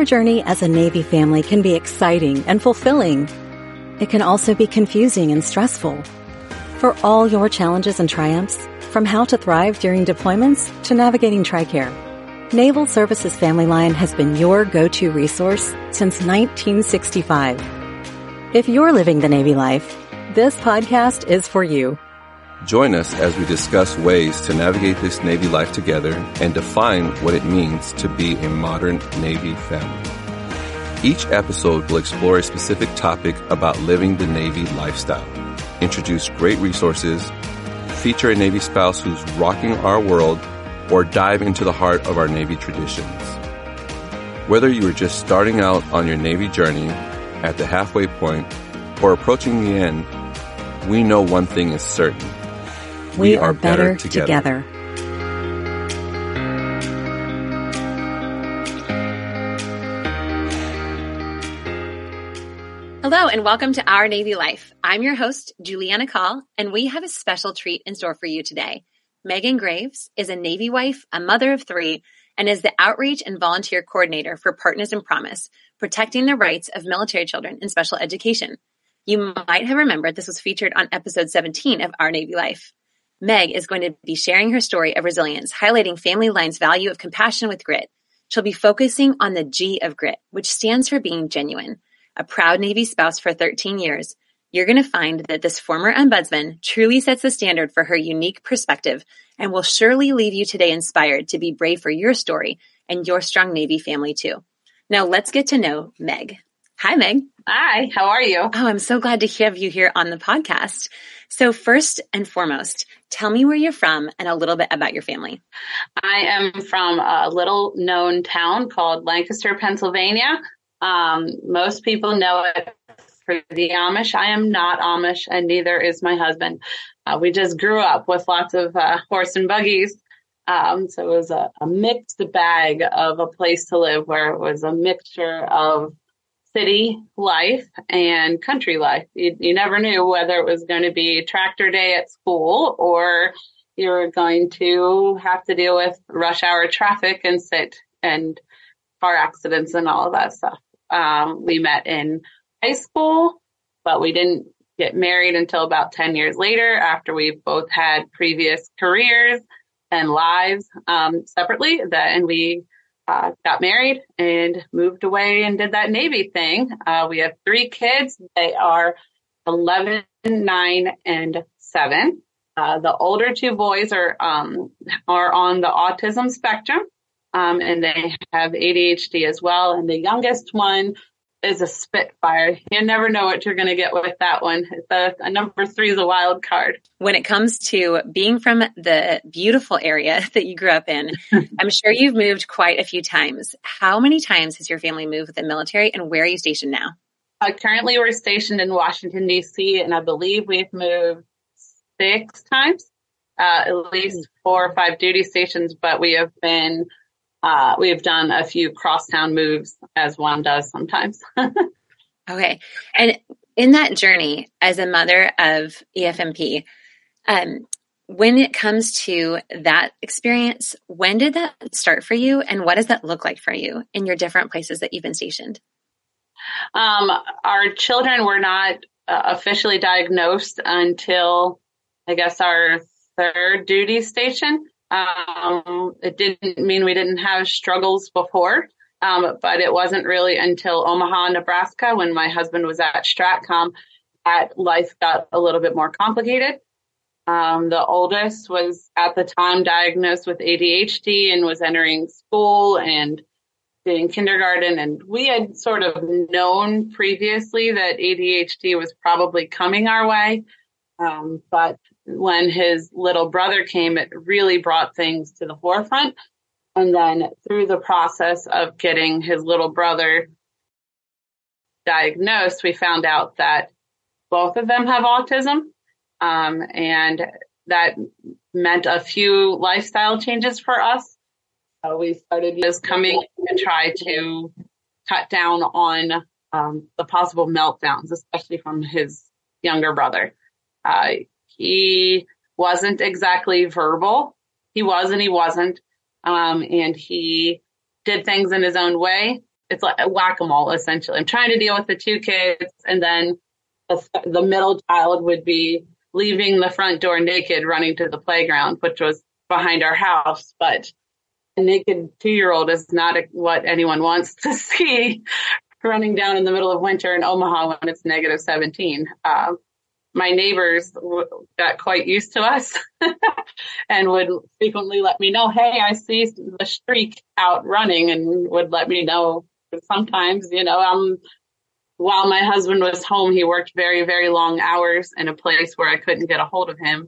Your journey as a Navy family can be exciting and fulfilling. It can also be confusing and stressful. For all your challenges and triumphs, from how to thrive during deployments to navigating TRICARE, Naval Services FamilyLine has been your go-to resource since 1965. If you're living the Navy life, this podcast is for you. Join us as we discuss ways to navigate this Navy life together and define what it means to be a modern Navy family. Each episode will explore a specific topic about living the Navy lifestyle, introduce great resources, feature a Navy spouse who's rocking our world, or dive into the heart of our Navy traditions. Whether you are just starting out on your Navy journey, at the halfway point, or approaching the end, we know one thing is certain. We are better together. Hello and welcome to Our Navy Life. I'm your host, Juliana Call, and we have a special treat in store for you today. Megan Graves is a Navy wife, a mother of three, and is the Outreach and Volunteer Coordinator for Partners in Promise, protecting the rights of military children in special education. You might have remembered this was featured on episode 17 of Our Navy Life. Meg is going to be sharing her story of resilience, highlighting FamilyLine's value of compassion with grit. She'll be focusing on the G of grit, which stands for being genuine. A proud Navy spouse for 13 years, you're going to find that this former ombudsman truly sets the standard for her unique perspective and will surely leave you today inspired to be brave for your story and your strong Navy family too. Now let's get to know Meg. Hi, Meg. Hi, how are you? Oh, I'm so glad to have you here on the podcast. So first and foremost, tell me where you're from and a little bit about your family. I am from a little known town called Lancaster, Pennsylvania. Most people know it for the Amish. I am not Amish, and neither is my husband. We just grew up with lots of horse and buggies. So it was a mixed bag of a place to live where it was a mixture of city life and country life. You never knew whether it was going to be tractor day at school or you were going to have to deal with rush hour traffic and sit and car accidents and all of that stuff. We met in high school, but we didn't get married until about 10 years later after we both had previous careers and lives separately. And we got married and moved away and did that Navy thing. We have three kids. They are 11, 9, and 7. The older two boys are on the autism spectrum, and they have ADHD as well. And the youngest one is a spitfire. You never know what you're going to get with that one. A number three is a wild card. When it comes to being from the beautiful area that you grew up in, I'm sure you've moved quite a few times. How many times has your family moved with the military, and where are you stationed now? Currently, we're stationed in Washington, D.C., and I believe we've moved 6 times, at least 4 or 5 duty stations, but we have been... we have done a few crosstown moves, as one does sometimes. Okay. And in that journey, as a mother of EFMP, when it comes to that experience, when did that start for you? And what does that look like for you in your different places that you've been stationed? Our children were not officially diagnosed until, I guess, our 3rd duty station. It didn't mean we didn't have struggles before, but it wasn't really until Omaha, Nebraska, when my husband was at STRATCOM, that life got a little bit more complicated. The oldest was at the time diagnosed with ADHD and was entering school and doing kindergarten. And we had sort of known previously that ADHD was probably coming our way. But when his little brother came, it really brought things to the forefront. And then through the process of getting his little brother diagnosed, we found out that both of them have autism. And that meant a few lifestyle changes for us. We started just coming and try to cut down on the possible meltdowns, especially from his younger brother. He wasn't exactly verbal. He was and he wasn't. And he did things in his own way. it's like a whack-a-mole, essentially. I'm trying to deal with the two kids, and then the middle child would be leaving the front door naked, running to the playground, which was behind our house. But a naked 2-year-old is not what anyone wants to see running down in the middle of winter in Omaha when it's negative 17. My neighbors got quite used to us and would frequently let me know, hey, I see the streak out running, and would let me know. Sometimes, while my husband was home, he worked very, very long hours in a place where I couldn't get a hold of him.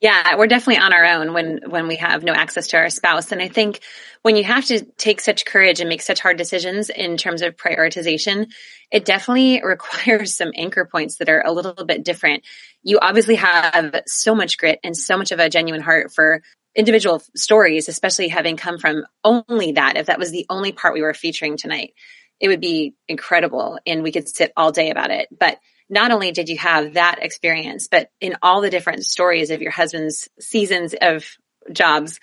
Yeah, we're definitely on our own when we have no access to our spouse. And I think when you have to take such courage and make such hard decisions in terms of prioritization, it definitely requires some anchor points that are a little bit different. You obviously have so much grit and so much of a genuine heart for individual stories, especially having come from only that. If that was the only part we were featuring tonight, it would be incredible and we could sit all day about it. But not only did you have that experience, but in all the different stories of your husband's seasons of jobs,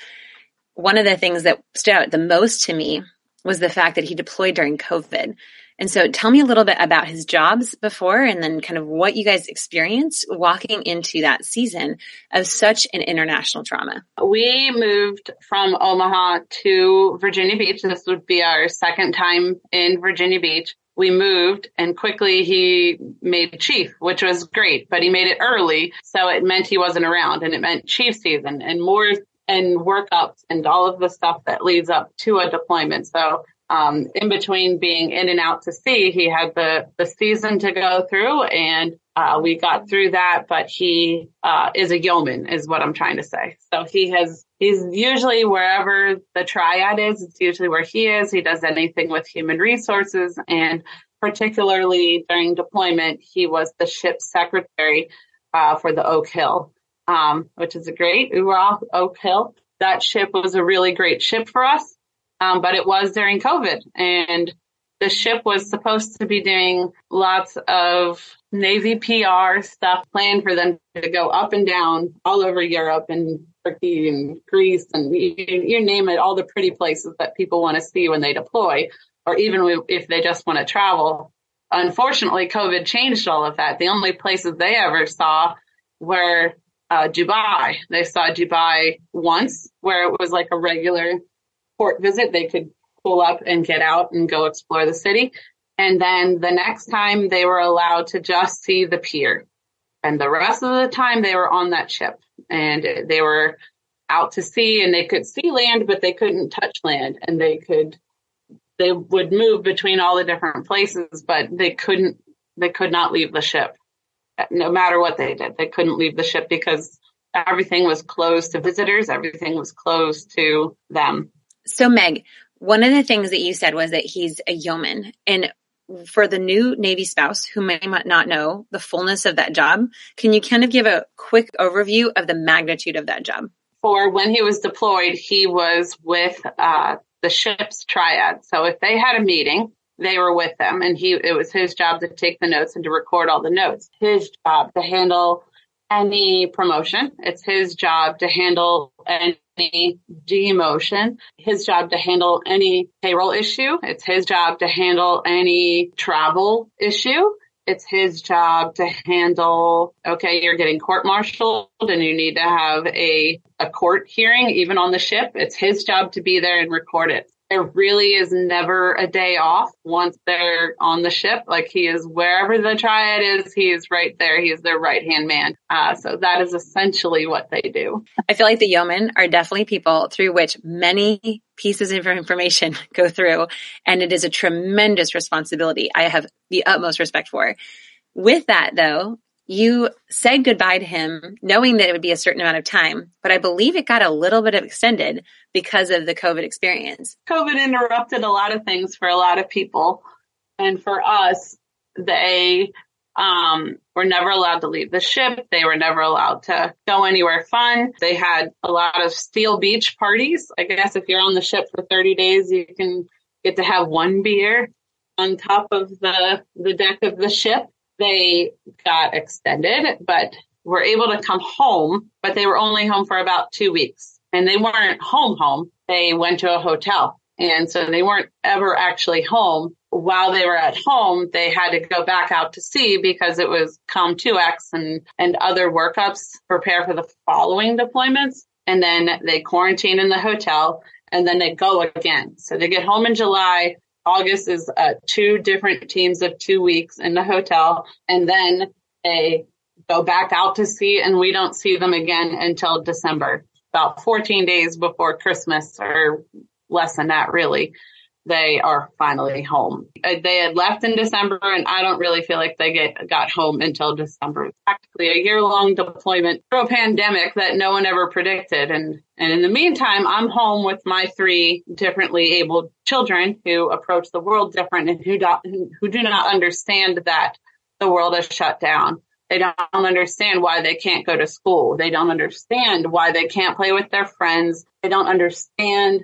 one of the things that stood out the most to me was the fact that he deployed during COVID. And so tell me a little bit about his jobs before and then kind of what you guys experienced walking into that season of such an international trauma. We moved from Omaha to Virginia Beach. This would be our second time in Virginia Beach. We moved, and quickly he made chief, which was great, but he made it early. So it meant he wasn't around, and it meant chief season and more and workups and all of the stuff that leads up to a deployment. So in between being in and out to sea, he had the season to go through, and we got through that. But he is a yeoman is what I'm trying to say. So he's usually wherever the triad is, it's usually where he is. He does anything with human resources. And particularly during deployment, he was the ship's secretary for the Oak Hill, which is great. We were off Oak Hill. That ship was a really great ship for us. But it was during COVID, and the ship was supposed to be doing lots of Navy PR stuff, planned for them to go up and down all over Europe and Turkey and Greece and you name it, all the pretty places that people want to see when they deploy, or even if they just want to travel. Unfortunately, COVID changed all of that. The only places they ever saw were Dubai. They saw Dubai once, where it was like a regular port visit. They could pull up and get out and go explore the city. And then the next time they were allowed to just see the pier, and the rest of the time they were on that ship and they were out to sea, and they could see land, but they couldn't touch land, and they would move between all the different places, but they could not leave the ship. No matter what they did, they couldn't leave the ship because everything was closed to visitors. Everything was closed to them. So Meg, one of the things that you said was that he's a yeoman. And for the new Navy spouse who may not know the fullness of that job, can you kind of give a quick overview of the magnitude of that job? For when he was deployed, he was with the ship's triad. So if they had a meeting, they were with them. And it was his job to take the notes and to record all the notes. His job to handle any promotion. It's his job to handle any demotion. His job to handle any payroll issue. It's his job to handle any travel issue. It's his job to handle, okay, you're getting court-martialed and you need to have a court hearing, even on the ship. It's his job to be there and record it. There really is never a day off once they're on the ship. Like, he is wherever the triad is, he is right there. He is their right-hand man. So that is essentially what they do. I feel like the yeomen are definitely people through which many pieces of information go through, and it is a tremendous responsibility I have the utmost respect for. With that, though, you said goodbye to him knowing that it would be a certain amount of time, but I believe it got a little bit extended because of the COVID experience. COVID interrupted a lot of things for a lot of people. And for us, they were never allowed to leave the ship. They were never allowed to go anywhere fun. They had a lot of steel beach parties. I guess if you're on the ship for 30 days, you can get to have one beer on top of the deck of the ship. They got extended, but were able to come home, but they were only home for about 2 weeks, and they weren't home. They went to a hotel And so they weren't ever actually home. While they were at home, they had to go back out to sea because it was COM2X and other workups, prepare for the following deployments. And then they quarantine in the hotel and then they go again. So they get home in July. August is two different teams of 2 weeks in the hotel. And then they go back out to sea and we don't see them again until December, about 14 days before Christmas or less than that, really. They are finally home. They had left in December, and I don't really feel like they got home until December. Practically a year-long deployment through a pandemic that no one ever predicted. And in the meantime, I'm home with my three differently abled children who approach the world different and who do not understand that the world is shut down. They don't understand why they can't go to school. They don't understand why they can't play with their friends. They don't understand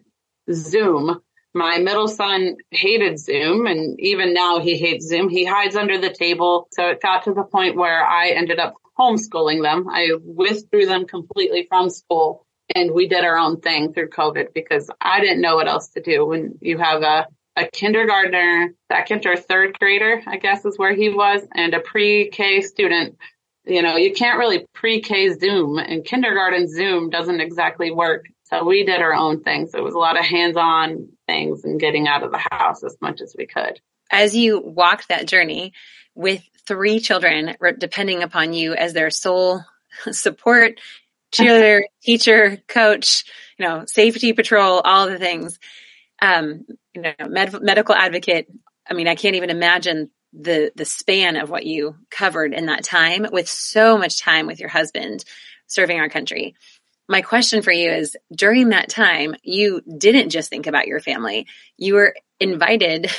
Zoom. My middle son hated Zoom, and even now he hates Zoom. He hides under the table. So it got to the point where I ended up homeschooling them. I withdrew them completely from school, and we did our own thing through COVID because I didn't know what else to do when you have a kindergartner, second or third grader, I guess is where he was, and a pre-K student. You know, you can't really pre-K Zoom, and kindergarten Zoom doesn't exactly work. So we did our own things. It was a lot of hands-on things and getting out of the house as much as we could. As you walked that journey with three children, depending upon you as their sole support, cheerleader, teacher, coach, you know, safety patrol, all the things, you know, medical advocate. I mean, I can't even imagine the span of what you covered in that time with so much time with your husband serving our country. My question for you is, during that time, you didn't just think about your family. You were invited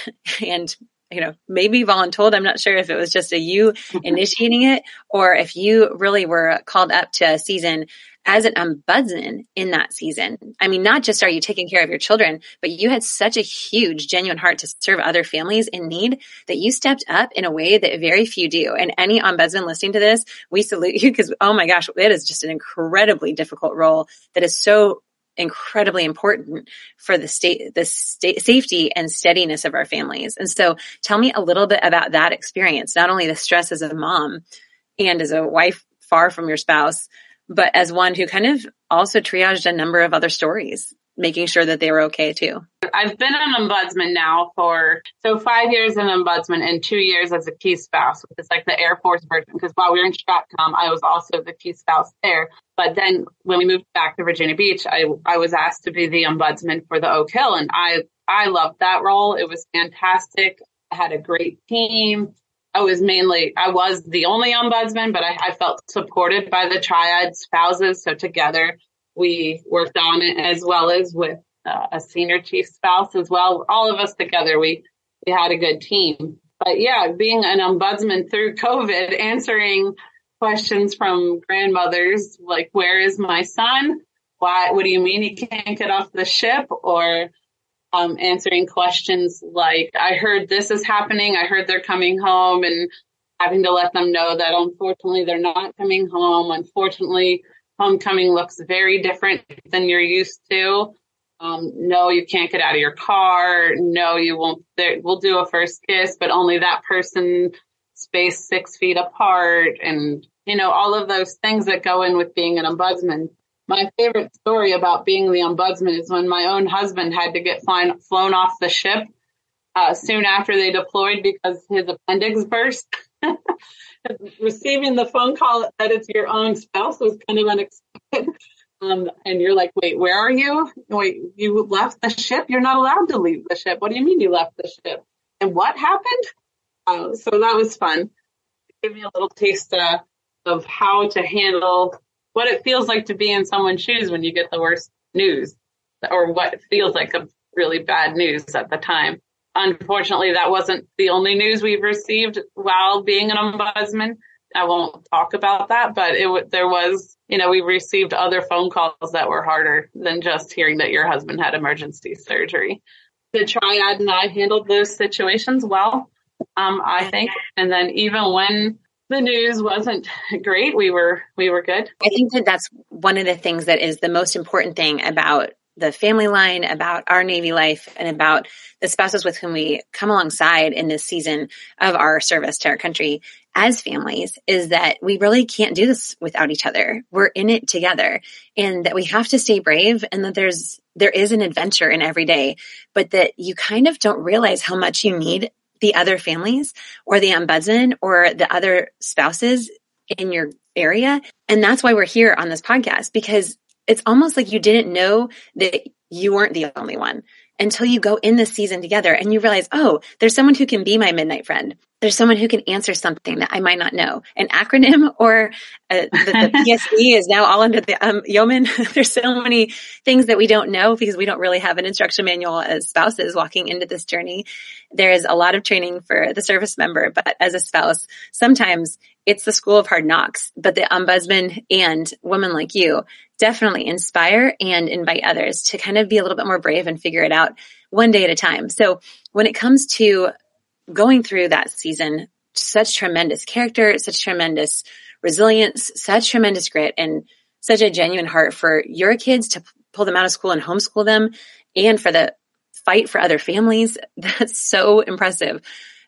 and, you know, maybe voluntold. I'm not sure if it was just a you initiating it or if you really were called up to a season as an ombudsman in that season. I mean, not just are you taking care of your children, but you had such a huge, genuine heart to serve other families in need that you stepped up in a way that very few do. And any ombudsman listening to this, we salute you because, oh my gosh, it is just an incredibly difficult role that is so incredibly important for the state safety and steadiness of our families. And so tell me a little bit about that experience, not only the stress as a mom and as a wife far from your spouse, but as one who kind of also triaged a number of other stories, making sure that they were okay too. I've been an ombudsman now for 5 years an ombudsman and 2 years as a key spouse. It's like the Air Force version, because while we were in STRATCOM, I was also the key spouse there. But then when we moved back to Virginia Beach, I was asked to be the ombudsman for the Oak Hill, and I loved that role. It was fantastic. I had a great team. I was the only ombudsman, but I felt supported by the triad spouses. So together we worked on it, as well as with a senior chief spouse as well. All of us together, we had a good team. But yeah, being an ombudsman through COVID, answering questions from grandmothers, like, where is my son? Why? What do you mean he can't get off the ship? Or answering questions like, I heard this is happening. I heard they're coming home, and having to let them know that unfortunately they're not coming home. Unfortunately, homecoming looks very different than you're used to. No, you can't get out of your car. No, you won't. We'll do a first kiss, but only that person, spaced 6 feet apart. And, you know, all of those things that go in with being an ombudsman. My favorite story about being the ombudsman is when my own husband had to get flown off the ship soon after they deployed because his appendix burst. Receiving the phone call that it's your own spouse was kind of unexpected. And you're like, wait, where are you? Wait, you left the ship? You're not allowed to leave the ship. What do you mean you left the ship? And what happened? So that was fun. It gave me a little taste of how to handle what it feels like to be in someone's shoes when you get the worst news, or what feels like a really bad news at the time. Unfortunately, that wasn't the only news we've received while being an ombudsman. I won't talk about that, but there was, you know, we received other phone calls that were harder than just hearing that your husband had emergency surgery. The triad and I handled those situations well, I think. And then even when the news wasn't great, we were good. I think that that's one of the things that is the most important thing about the family line, about our Navy life, and about the spouses with whom we come alongside in this season of our service to our country as families, is that we really can't do this without each other. We're in it together, and that we have to stay brave, and that there is an adventure in every day, but that you kind of don't realize how much you need the other families or the ombudsman or the other spouses in your area. And that's why we're here on this podcast, because it's almost like you didn't know that you weren't the only one until you go in this season together and you realize, oh, there's someone who can be my midnight friend. There's someone who can answer something that I might not know. An acronym or the PSE is now all under the yeoman. There's so many things that we don't know because we don't really have an instruction manual as spouses walking into this journey. There is a lot of training for the service member, but as a spouse, sometimes it's the school of hard knocks, but the ombudsman and women like you definitely inspire and invite others to kind of be a little bit more brave and figure it out one day at a time. So when it comes to going through that season, such tremendous character, such tremendous resilience, such tremendous grit, and such a genuine heart for your kids to pull them out of school and homeschool them, and for the fight for other families. That's so impressive.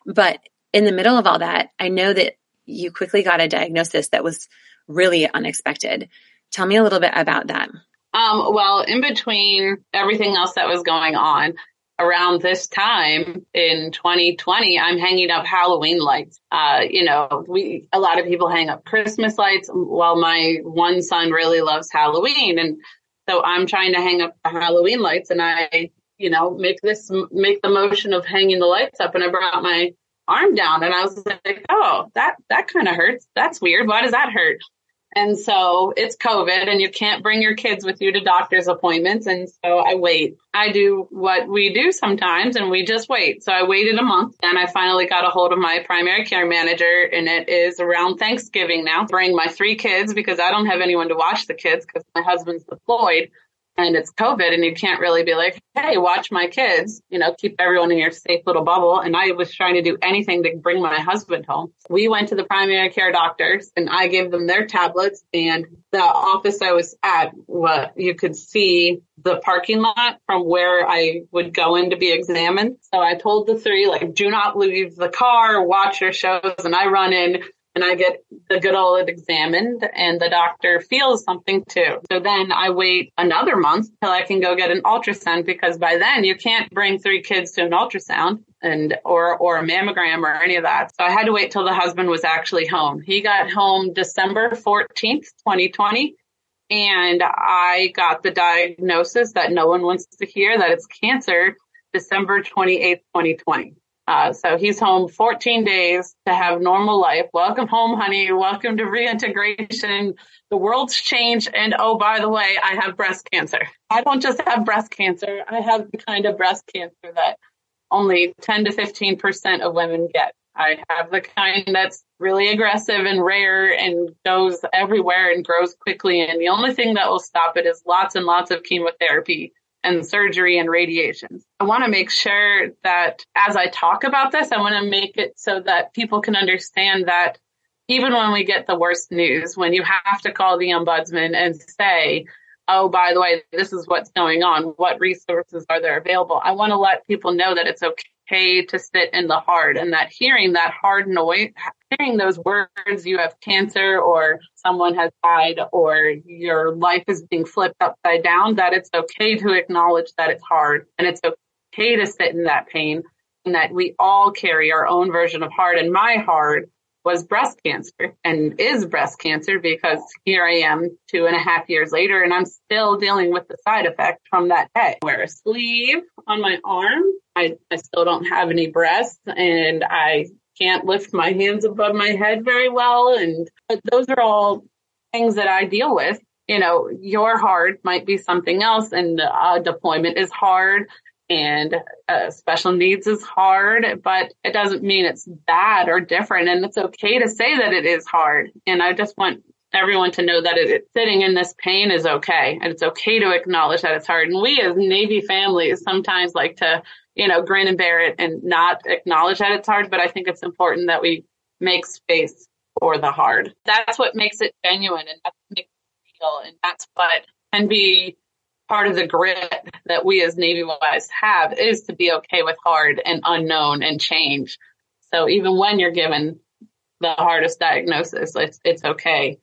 But in the middle of all that, I know that you quickly got a diagnosis that was really unexpected. Tell me a little bit about that. Well, in between everything else that was going on, around this time in 2020, I'm hanging up Halloween lights. A lot of people hang up Christmas lights. Well, my one son really loves Halloween. And so I'm trying to hang up the Halloween lights, and I, make the motion of hanging the lights up, and I brought my arm down, and I was like, oh, that kind of hurts. That's weird. Why does that hurt? And so it's COVID, and you can't bring your kids with you to doctor's appointments. And so I wait. I do what we do sometimes, and we just wait. So I waited a month, and I finally got a hold of my primary care manager, and it is around Thanksgiving now. Bring my three kids because I don't have anyone to watch the kids because my husband's deployed, and it's COVID, and you can't really be like, hey, watch my kids, keep everyone in your safe little bubble. And I was trying to do anything to bring my husband home. We went to the primary care doctors, and I gave them their tablets, and the office I was at, you could see the parking lot from where I would go in to be examined. So I told the three, do not leave the car, watch your shows, and I run in. And I get the good old examined, and the doctor feels something too. So then I wait another month till I can go get an ultrasound, because by then you can't bring three kids to an ultrasound and or a mammogram or any of that. So I had to wait till the husband was actually home. He got home December 14th, 2020. And I got the diagnosis that no one wants to hear, that it's cancer, December 28th, 2020. So he's home 14 days to have normal life. Welcome home, honey. Welcome to reintegration. The world's changed. And oh, by the way, I have breast cancer. I don't just have breast cancer. I have the kind of breast cancer that only 10 to 15% of women get. I have the kind that's really aggressive and rare and goes everywhere and grows quickly. And the only thing that will stop it is lots and lots of chemotherapy and surgery and radiations. I want to make sure that as I talk about this, I want to make it so that people can understand that even when we get the worst news, when you have to call the ombudsman and say, oh, by the way, this is what's going on, what resources are there available? I want to let people know that it's okay to sit in the hard, and that hearing that hard noise, hearing those words, you have cancer, or someone has died, or your life is being flipped upside down, that it's okay to acknowledge that it's hard, and it's okay to sit in that pain, and that we all carry our own version of hard. And my hard was breast cancer, and is breast cancer, because here I am 2.5 years later, and I'm still dealing with the side effect from that day. I wear a sleeve on my arm. I still don't have any breasts, and I can't lift my hands above my head very well. But those are all things that I deal with. Your hard might be something else, and deployment is hard, and special needs is hard, but it doesn't mean it's bad or different. And it's okay to say that it is hard. And I just want everyone to know that sitting in this pain is okay. And it's okay to acknowledge that it's hard. And we as Navy families sometimes like to, grin and bear it and not acknowledge that it's hard. But I think it's important that we make space for the hard. That's what makes it genuine, and that's what makes it real. And that's what can be part of the grit that we as Navy wives have is to be okay with hard and unknown and change. So even when you're given the hardest diagnosis, it's okay.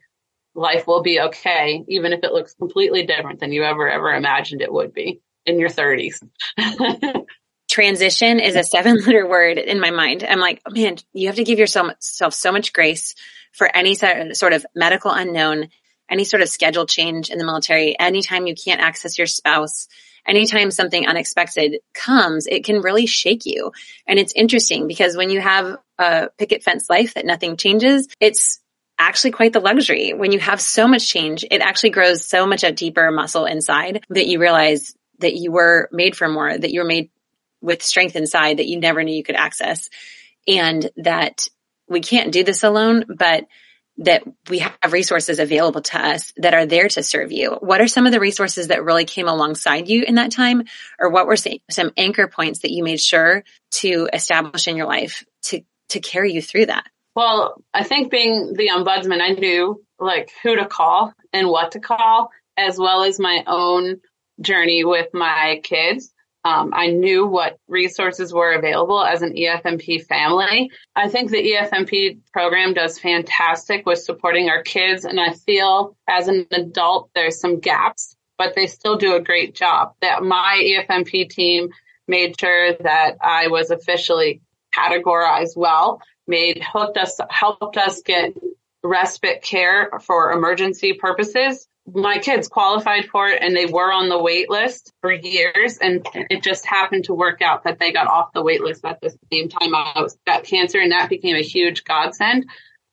Life will be okay, even if it looks completely different than you ever imagined it would be in your 30s. Transition is a 7-letter word in my mind. I'm like, oh, man, you have to give yourself so much grace for any sort of medical unknown, any sort of schedule change in the military, anytime you can't access your spouse, anytime something unexpected comes, it can really shake you. And it's interesting because when you have a picket fence life that nothing changes, it's actually quite the luxury. When you have so much change, it actually grows so much a deeper muscle inside that you realize that you were made for more, that you were made with strength inside that you never knew you could access, and that we can't do this alone, but that we have resources available to us that are there to serve you. What are some of the resources that really came alongside you in that time? Or what were some anchor points that you made sure to establish in your life to carry you through that? Well, I think being the ombudsman, I knew like who to call and what to call, as well as my own journey with my kids. I knew what resources were available as an EFMP family. I think the EFMP program does fantastic with supporting our kids. And I feel as an adult, there's some gaps, but they still do a great job. That my EFMP team made sure that I was officially categorized well, helped us get respite care for emergency purposes. My kids qualified for it and they were on the wait list for years. And it just happened to work out that they got off the wait list at the same time I got cancer. And that became a huge godsend.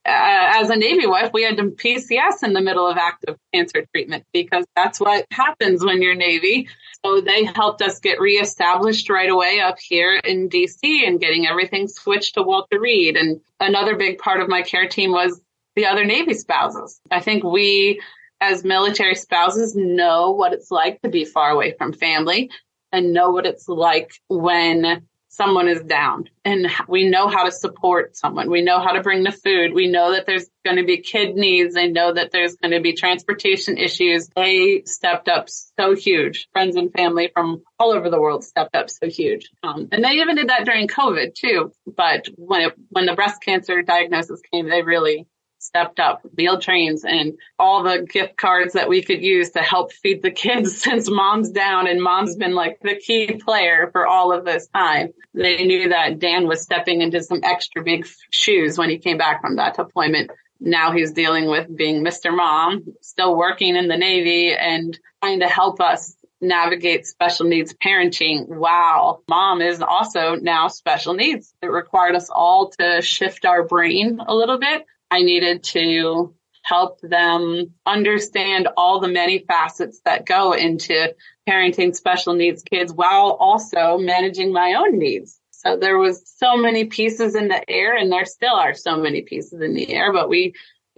As a Navy wife, we had to PCS in the middle of active cancer treatment because that's what happens when you're Navy. So they helped us get reestablished right away up here in DC and getting everything switched to Walter Reed. And another big part of my care team was the other Navy spouses. I think we, as military spouses, know what it's like to be far away from family and know what it's like when someone is down. And we know how to support someone. We know how to bring the food. We know that there's going to be kid needs. They know that there's going to be transportation issues. They stepped up so huge. Friends and family from all over the world stepped up so huge. And they even did that during COVID too. But when the breast cancer diagnosis came, they really stepped up, meal trains and all the gift cards that we could use to help feed the kids since mom's down and mom's been like the key player for all of this time. They knew that Dan was stepping into some extra big shoes when he came back from that deployment. Now he's dealing with being Mr. Mom, still working in the Navy and trying to help us navigate special needs parenting. Wow. Mom is also now special needs. It required us all to shift our brain a little bit. I needed to help them understand all the many facets that go into parenting special needs kids while also managing my own needs. So there was so many pieces in the air, and there still are so many pieces in the air, but we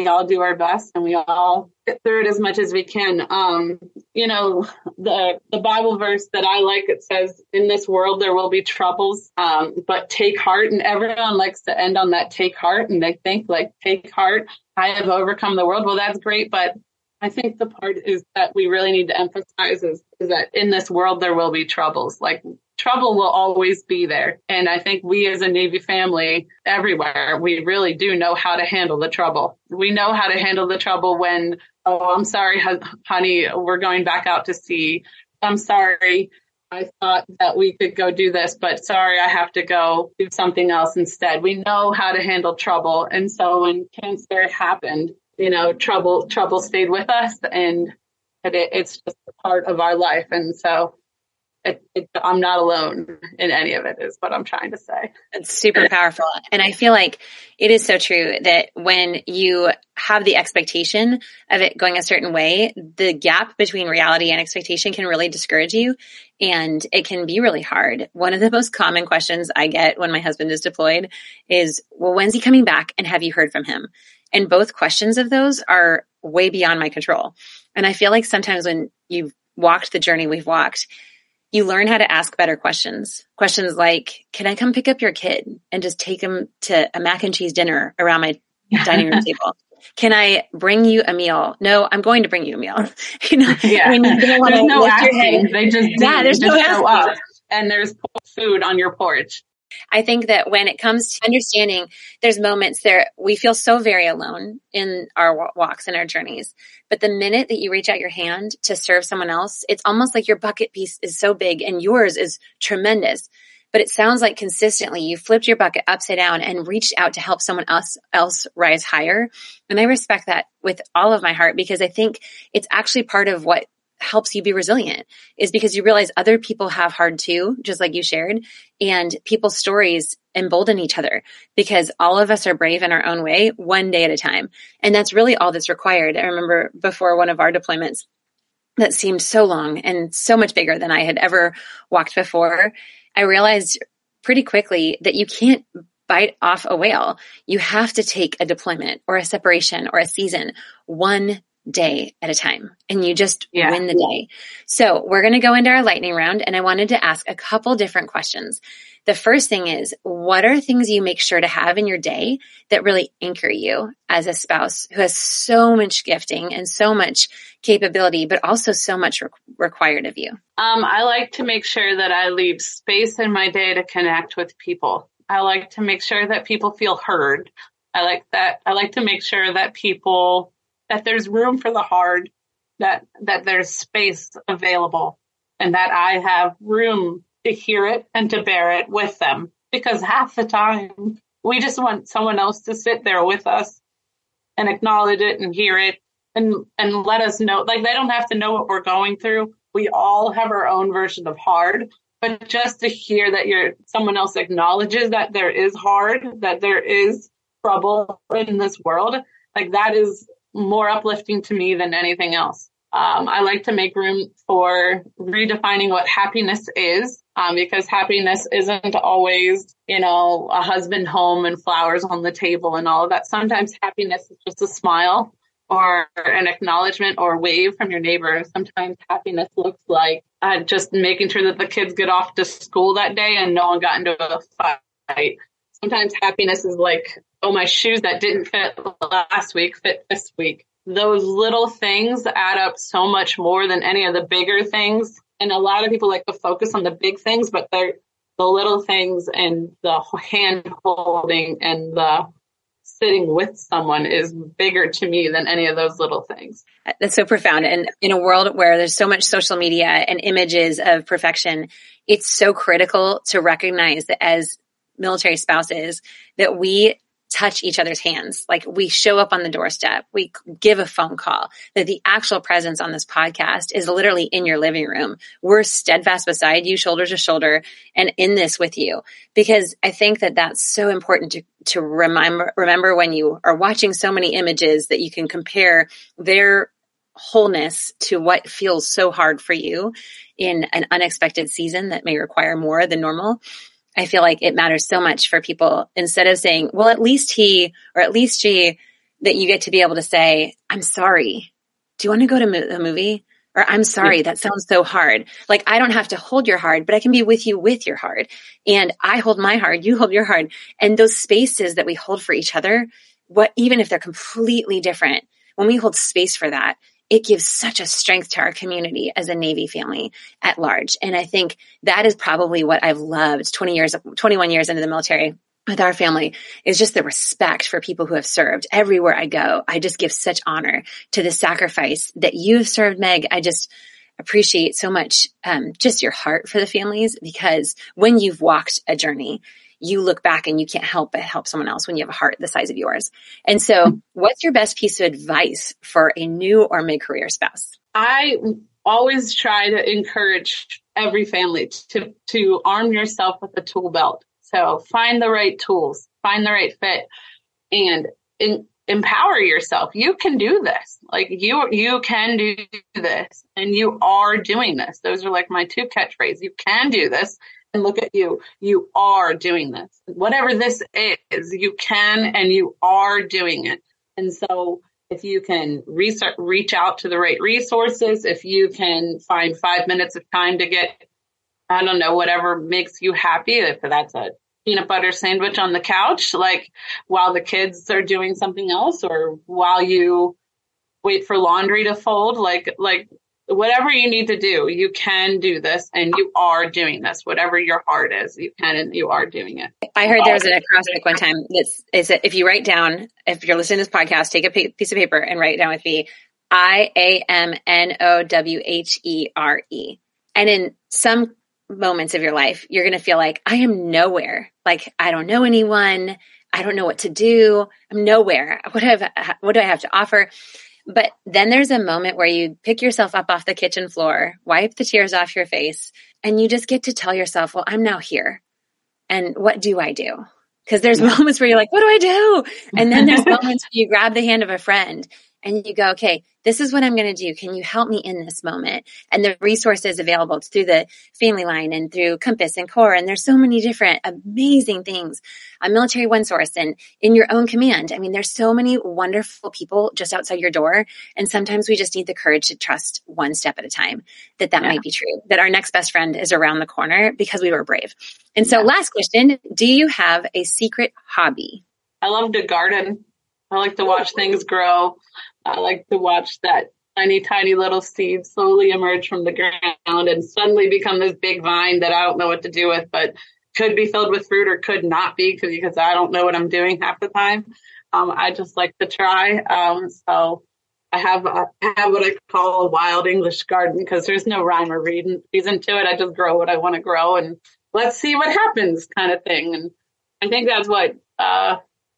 all do our best and we all get through it as much as we can. The Bible verse that I like, it says, in this world, there will be troubles, but take heart. And everyone likes to end on that take heart. And they think like, take heart, I have overcome the world. Well, that's great. But I think the part is that we really need to emphasize is that in this world, there will be troubles. Like trouble will always be there. And I think we as a Navy family everywhere, we really do know how to handle the trouble. We know how to handle the trouble when, oh, I'm sorry, honey, we're going back out to sea. I'm sorry, I thought that we could go do this, but sorry, I have to go do something else instead. We know how to handle trouble. And so when cancer happened, trouble stayed with us, and it's just a part of our life. And so I'm not alone in any of it is what I'm trying to say. It's super powerful. And I feel like it is so true that when you have the expectation of it going a certain way, the gap between reality and expectation can really discourage you. And it can be really hard. One of the most common questions I get when my husband is deployed is, well, when's he coming back? And have you heard from him? And both questions of those are way beyond my control. And I feel like sometimes when you've walked the journey we've walked, you learn how to ask better questions. Questions like, can I come pick up your kid and just take him to a mac and cheese dinner around my dining room table? Can I bring you a meal? No, I'm going to bring you a meal. You know, yeah. When you don't want to lift your head. They just do. Yeah, there's no show up, and there's food on your porch. I think that when it comes to understanding, there's moments there we feel so very alone in our walks and our journeys. But the minute that you reach out your hand to serve someone else, it's almost like your bucket piece is so big and yours is tremendous. But it sounds like consistently you flipped your bucket upside down and reached out to help someone else rise higher. And I respect that with all of my heart, because I think it's actually part of what helps you be resilient, is because you realize other people have hard too, just like you shared, and people's stories embolden each other, because all of us are brave in our own way, one day at a time. And that's really all that's required. I remember before one of our deployments that seemed so long and so much bigger than I had ever walked before, I realized pretty quickly that you can't bite off a whale. You have to take a deployment or a separation or a season one day at a time, and you just win the day. So we're going to go into our lightning round, and I wanted to ask a couple different questions. The first thing is, what are things you make sure to have in your day that really anchor you as a spouse who has so much gifting and so much capability, but also so much required of you? I like to make sure that I leave space in my day to connect with people. I like to make sure that people feel heard. I like to make sure that that there's room for the hard, that there's space available, and that I have room to hear it and to bear it with them. Because half the time, we just want someone else to sit there with us and acknowledge it and hear it and let us know. Like, they don't have to know what we're going through. We all have our own version of hard, but just to hear that someone else acknowledges that there is hard, that there is trouble in this world, like, that is more uplifting to me than anything else. I like to make room for redefining what happiness is, because happiness isn't always, a husband home and flowers on the table and all of that. Sometimes happiness is just a smile or an acknowledgement or a wave from your neighbor. Sometimes happiness looks like just making sure that the kids get off to school that day and no one got into a fight. Sometimes happiness is like, oh, my shoes that didn't fit last week fit this week. Those little things add up so much more than any of the bigger things. And a lot of people like to focus on the big things, but they're the little things, and the hand holding and the sitting with someone is bigger to me than any of those little things. That's so profound. And in a world where there's so much social media and images of perfection, it's so critical to recognize that as military spouses, that we touch each other's hands. Like, we show up on the doorstep, we give a phone call, that the actual presence on this podcast is literally in your living room. We're steadfast beside you, shoulder to shoulder, and in this with you. Because I think that that's so important to remember when you are watching so many images, that you can compare their wholeness to what feels so hard for you in an unexpected season that may require more than normal. I feel like it matters so much for people, instead of saying, well, at least he, or at least she, that you get to be able to say, I'm sorry. Do you want to go to a movie? Or, I'm sorry, that sounds so hard. Like, I don't have to hold your hard, but I can be with you with your hard. And I hold my hard, you hold your hard. And those spaces that we hold for each other, even if they're completely different, when we hold space for that, it gives such a strength to our community as a Navy family at large. And I think that is probably what I've loved 21 years into the military with our family, is just the respect for people who have served. Everywhere I go, I just give such honor to the sacrifice that you've served, Meg. I just appreciate so much just your heart for the families, because when you've walked a journey, you look back and you can't help but help someone else when you have a heart the size of yours. And so, what's your best piece of advice for a new or mid-career spouse? I always try to encourage every family to arm yourself with a tool belt. So find the right tools, find the right fit, and empower yourself. You can do this. Like, you can do this, and you are doing this. Those are like my two catchphrases. You can do this. And look at you. You are doing this. Whatever this is, you can and you are doing it. And so if you can reach out to the right resources, if you can find 5 minutes of time to get, whatever makes you happy, if that's a peanut butter sandwich on the couch, like while the kids are doing something else or while you wait for laundry to fold, like whatever you need to do, you can do this and you are doing this. Whatever your heart is, you can and you are doing it. I heard there was an acrostic one time. Is that if you write down, if you're listening to this podcast, take a piece of paper and write it down with me, IAMNOWHERE. And in some moments of your life, you're going to feel like, I am nowhere. Like, I don't know anyone. I don't know what to do. I'm nowhere. What do I have to offer? But then there's a moment where you pick yourself up off the kitchen floor, wipe the tears off your face, and you just get to tell yourself, well, I'm now here. And what do I do? Because there's moments where you're like, what do I do? And then there's moments where you grab the hand of a friend and you go, okay, this is what I'm going to do. Can you help me in this moment? And the resources available through the Family Line and through Compass and Core. And there's so many different amazing things on Military OneSource and in your own command. I mean, there's so many wonderful people just outside your door. And sometimes we just need the courage to trust one step at a time that might be true, that our next best friend is around the corner because we were brave. And so last question, do you have a secret hobby? I love to garden. I like to watch things grow. I like to watch that tiny little seed slowly emerge from the ground and suddenly become this big vine that I don't know what to do with, but could be filled with fruit or could not be because I don't know what I'm doing half the time. I just like to try. So I have what I call a wild English garden because there's no rhyme or reason to it. I just grow what I want to grow and let's see what happens kind of thing. And I think that's what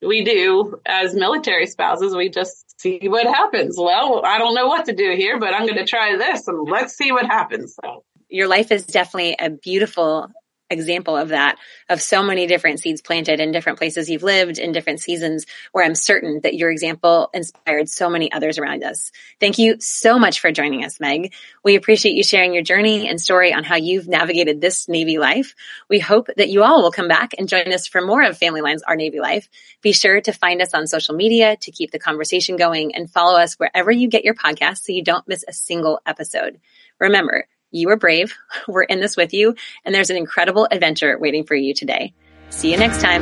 we do as military spouses. We just see what happens. Well, I don't know what to do here, but I'm going to try this and let's see what happens. So your life is definitely a beautiful example of that, of so many different seeds planted in different places you've lived in different seasons, where I'm certain that your example inspired so many others around us. Thank you so much for joining us, Meg. We appreciate you sharing your journey and story on how you've navigated this Navy life. We hope that you all will come back and join us for more of Family Line's Our Navy Life. Be sure to find us on social media to keep the conversation going and follow us wherever you get your podcasts so you don't miss a single episode. Remember, you are brave, we're in this with you, and there's an incredible adventure waiting for you today. See you next time.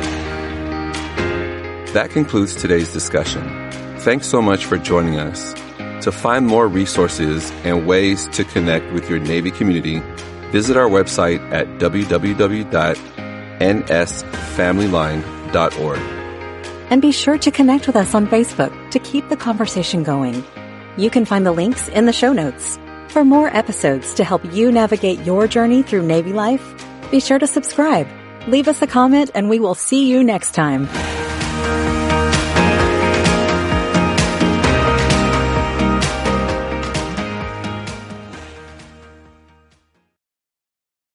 That concludes today's discussion. Thanks so much for joining us. To find more resources and ways to connect with your Navy community, visit our website at www.nsfamilyline.org. And be sure to connect with us on Facebook to keep the conversation going. You can find the links in the show notes. For more episodes to help you navigate your journey through Navy life, be sure to subscribe, leave us a comment, and we will see you next time.